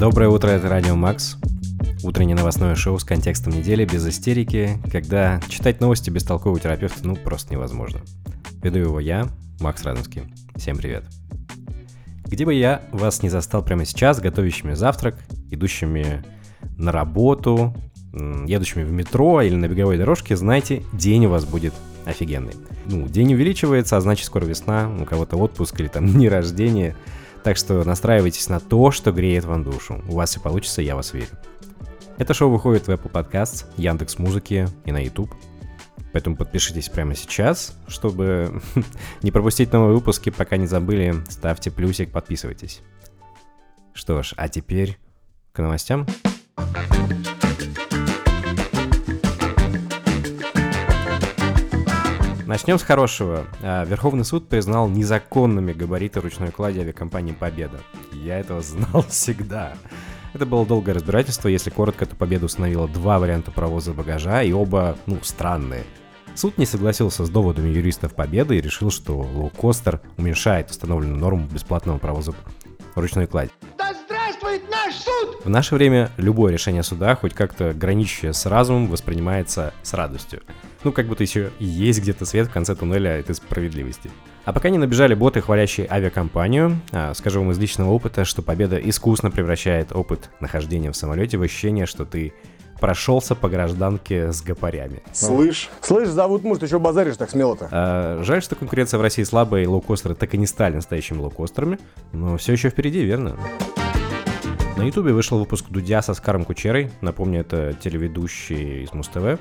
Доброе утро, это Радио Макс. Утреннее новостное шоу с контекстом недели, без истерики, когда читать новости без толкового терапевта просто невозможно. Веду его я, Макс Радомский. Всем привет. Где бы я вас не застал прямо сейчас, готовящими завтрак, идущими на работу, едущими в метро или на беговой дорожке, знайте, день у вас будет офигенный. День увеличивается, а значит скоро весна, у кого-то отпуск или дни рождения. Так что настраивайтесь на то, что греет вам душу. У вас все получится, я вас верю. Это шоу выходит в Apple Podcast, Яндекс.Музыке и на YouTube. Поэтому подпишитесь прямо сейчас, чтобы не пропустить новые выпуски, пока не забыли. Ставьте плюсик, подписывайтесь. Что ж, а теперь к новостям. Начнем с хорошего. Верховный суд признал незаконными габариты ручной клади авиакомпании «Победа». Я этого знал всегда. Это было долгое разбирательство. Если коротко, то «Победа» установила два варианта провоза багажа, и оба, странные. Суд не согласился с доводами юристов «Победы» и решил, что лоукостер уменьшает установленную норму бесплатного провоза ручной клади. Да здравствует наш суд! В наше время любое решение суда, хоть как-то граничащее с разумом, воспринимается с радостью. Как будто еще есть где-то свет в конце туннеля этой справедливости. А пока не набежали боты, хвалящие авиакомпанию, скажу вам из личного опыта, что «Победа» искусно превращает опыт нахождения в самолете в ощущение, что ты прошелся по гражданке с гопарями. Слышь, зовут муж, ты чего базаришь так смело-то? Жаль, что конкуренция в России слабая, и лоукостеры так и не стали настоящими лоукостерами, но все еще впереди, верно? На Ютубе вышел выпуск Дудя со Аскаром Кучерой, напомню, это телеведущий из Муз-ТВ.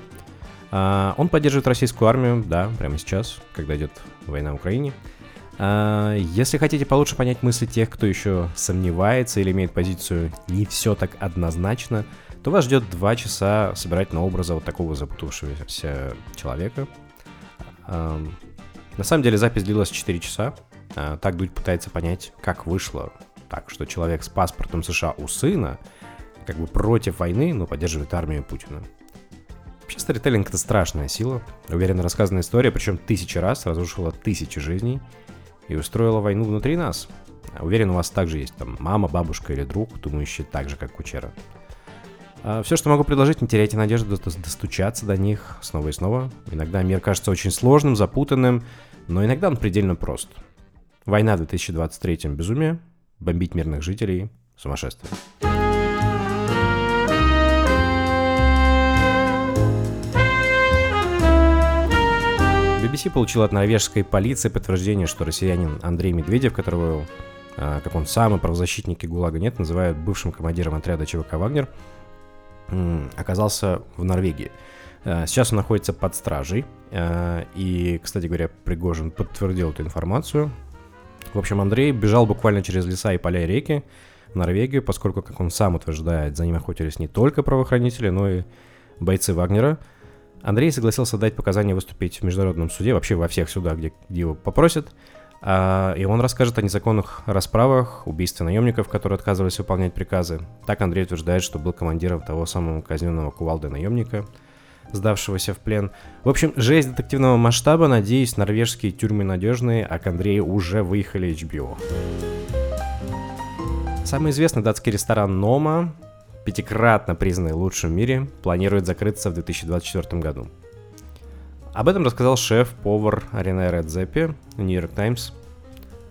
Он поддерживает российскую армию, да, прямо сейчас, когда идет война в Украине. Если хотите получше понять мысли тех, кто еще сомневается или имеет позицию «не все так однозначно», то вас ждет 2 часа собирательного образа вот такого запутавшегося человека. На самом деле запись длилась 4 часа. Так Дудь пытается понять, как вышло так, что человек с паспортом США у сына, против войны, но поддерживает армию Путина. Вообще, сторителлинг — это страшная сила. Уверенно рассказанная история, причем 1000 раз, разрушила 1000 жизней и устроила войну внутри нас. Уверен, у вас также есть мама, бабушка или друг, думающие так же, как Кучера. Все, что могу предложить, не теряйте надежду достучаться до них снова и снова. Иногда мир кажется очень сложным, запутанным, но иногда он предельно прост. Война в 2023-м — безумие, бомбить мирных жителей — сумасшествие. BBC получил от норвежской полиции подтверждение, что россиянин Андрей Медведев, которого, как он сам, и правозащитники ГУЛАГа нет, называют бывшим командиром отряда ЧВК «Вагнер», оказался в Норвегии. Сейчас он находится под стражей. И, кстати говоря, Пригожин подтвердил эту информацию. В общем, Андрей бежал буквально через леса и поля и реки в Норвегию, поскольку, как он сам утверждает, за ним охотились не только правоохранители, но и бойцы «Вагнера». Андрей согласился дать показания выступить в международном суде, вообще во всех судах, где его попросят, и он расскажет о незаконных расправах, убийстве наемников, которые отказывались выполнять приказы. Так Андрей утверждает, что был командиром того самого казненного Кувалды наемника, сдавшегося в плен. В общем, жесть детективного масштаба, надеюсь, норвежские тюрьмы надежные, а к Андрею уже выехали HBO. Самый известный датский ресторан Noma, пятикратно признанный лучшим в мире, планирует закрыться в 2024 году. Об этом рассказал шеф-повар Рене Редзепи в New York Times.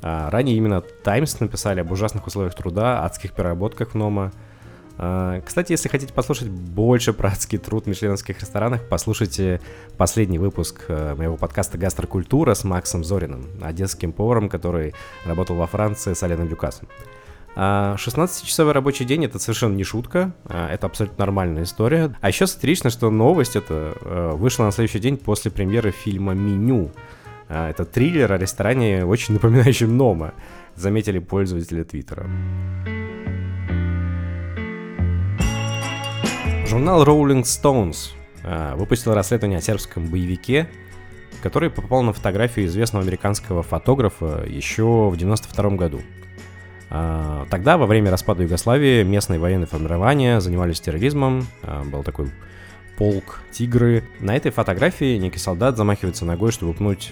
Ранее именно Times написали об ужасных условиях труда, адских переработках в Noma. Кстати, если хотите послушать больше про адский труд в мишленовских ресторанах, послушайте последний выпуск моего подкаста «Гастрокультура» с Максом Зориным, одесским поваром, который работал во Франции с Аленом Дюкассом. 16-часовой рабочий день — это совершенно не шутка, это абсолютно нормальная история. А еще сатирично, что новость эта вышла на следующий день после премьеры фильма «Меню». Это триллер о ресторане, очень напоминающем Noma, заметили пользователи Твиттера. Журнал Rolling Stones выпустил расследование о сербском боевике, который попал на фотографию известного американского фотографа еще в 1992 году. Тогда, во время распада Югославии, местные военные формирования занимались терроризмом, был такой полк «Тигры». На этой фотографии некий солдат замахивается ногой, чтобы пнуть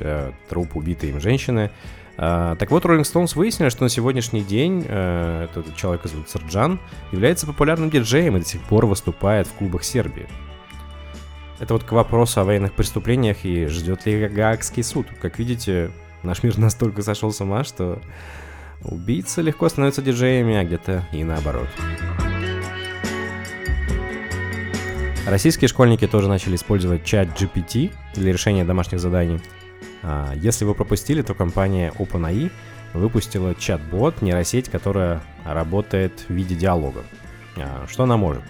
труп убитой им женщины. Так вот, Rolling Stones выяснили, что на сегодняшний день этот человек, зовут Срджан, является популярным диджеем и до сих пор выступает в клубах Сербии. Это вот к вопросу о военных преступлениях и ждет ли Гаагский суд. Как видите, наш мир настолько сошел с ума, что убийцы легко становятся диджеями, а где-то и наоборот. Российские школьники тоже начали использовать ChatGPT для решения домашних заданий. Если вы пропустили, то компания OpenAI выпустила чат-бот, нейросеть, которая работает в виде диалога. Что она может?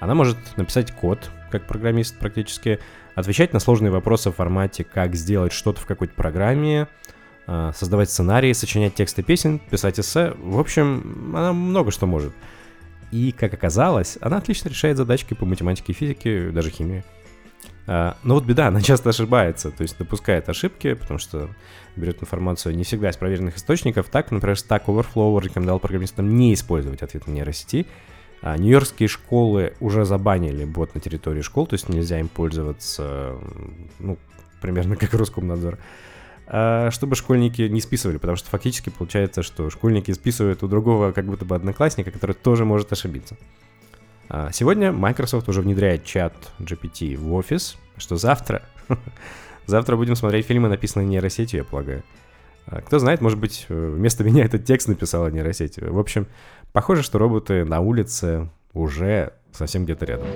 Она может написать код, как программист практически, отвечать на сложные вопросы в формате «как сделать что-то в какой-то программе», создавать сценарии, сочинять тексты песен, писать эссе. В общем, она много что может. И, как оказалось, она отлично решает задачки по математике, физике, даже химии. Но вот беда, она часто ошибается, то есть допускает ошибки, потому что берет информацию не всегда из проверенных источников. Так, например, Stack Overflow рекомендовал программистам не использовать ответ на нейросети. Нью-Йоркские школы уже забанили бот на территории школ, то есть нельзя им пользоваться, ну, примерно как Роскомнадзор, чтобы школьники не списывали, потому что фактически получается, что школьники списывают у другого как будто бы одноклассника, который тоже может ошибиться. Сегодня Microsoft уже внедряет чат GPT в офис, что завтра? Завтра будем смотреть фильмы, написанные нейросетью, я полагаю. Кто знает, может быть, вместо меня этот текст написала нейросеть. В общем, похоже, что роботы на улице уже совсем где-то рядом.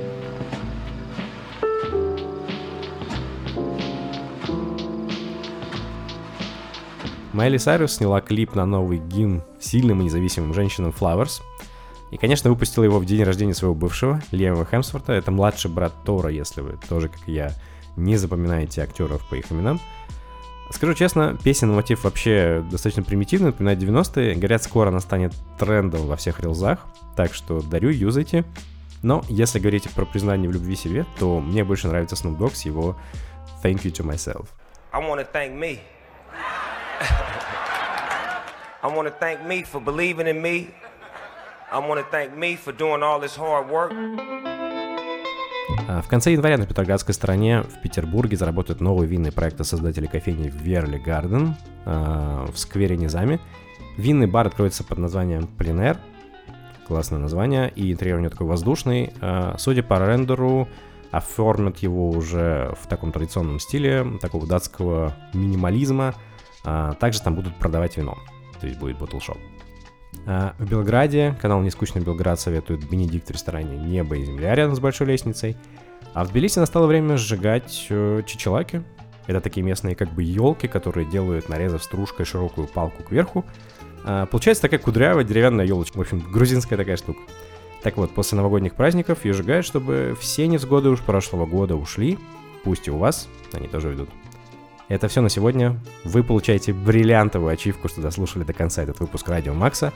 Майли Сайрус сняла клип на новый гимн сильным и независимым женщинам Flowers. И, конечно, выпустила его в день рождения своего бывшего, Лиэма Хемсфорта. Это младший брат Тора, если вы тоже, как и я, не запоминаете актеров по их именам. Скажу честно, песенный мотив вообще достаточно примитивный, напоминает 90-е. Говорят, скоро она станет трендом во всех рилзах, так что дарю, юзайте. Но если говорить про признание в любви себе, то мне больше нравится Snoop Dogg с его «Thank you to myself». I wanna thank me. I wanna thank me for believing in me. I wanna thank me for doing all this hard work. В конце января на петроградской стороне в Петербурге заработают новые винные проекты создателей кофейни Верли Garden в сквере Низами. Винный бар откроется под названием «Пленэр». Классное название. И интерьер у него такой воздушный. Судя по рендеру, оформят его уже в таком традиционном стиле, такого датского минимализма. Также там будут продавать вино. То есть будет bottle-шоп. В Белграде канал «Нескучный Белград» советует «Бенедикт» в ресторане «Небо и земля» рядом с большой лестницей. А в Тбилиси настало время сжигать чичелаки. Это такие местные как бы елки, которые делают, нарезав стружкой широкую палку кверху. Получается такая кудрявая деревянная елочка. В общем, грузинская такая штука. Так вот, после новогодних праздников ее сжигают, чтобы все невзгоды уж прошлого года ушли. Пусть и у вас, они тоже уйдут. Это все на сегодня. Вы получаете бриллиантовую ачивку, что дослушали до конца этот выпуск Радио Макса.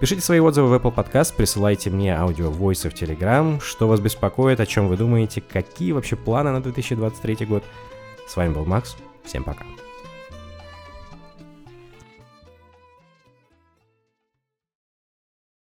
Пишите свои отзывы в Apple Podcast, присылайте мне аудио-войсы в Telegram, что вас беспокоит, о чем вы думаете, какие вообще планы на 2023 год. С вами был Макс, всем пока.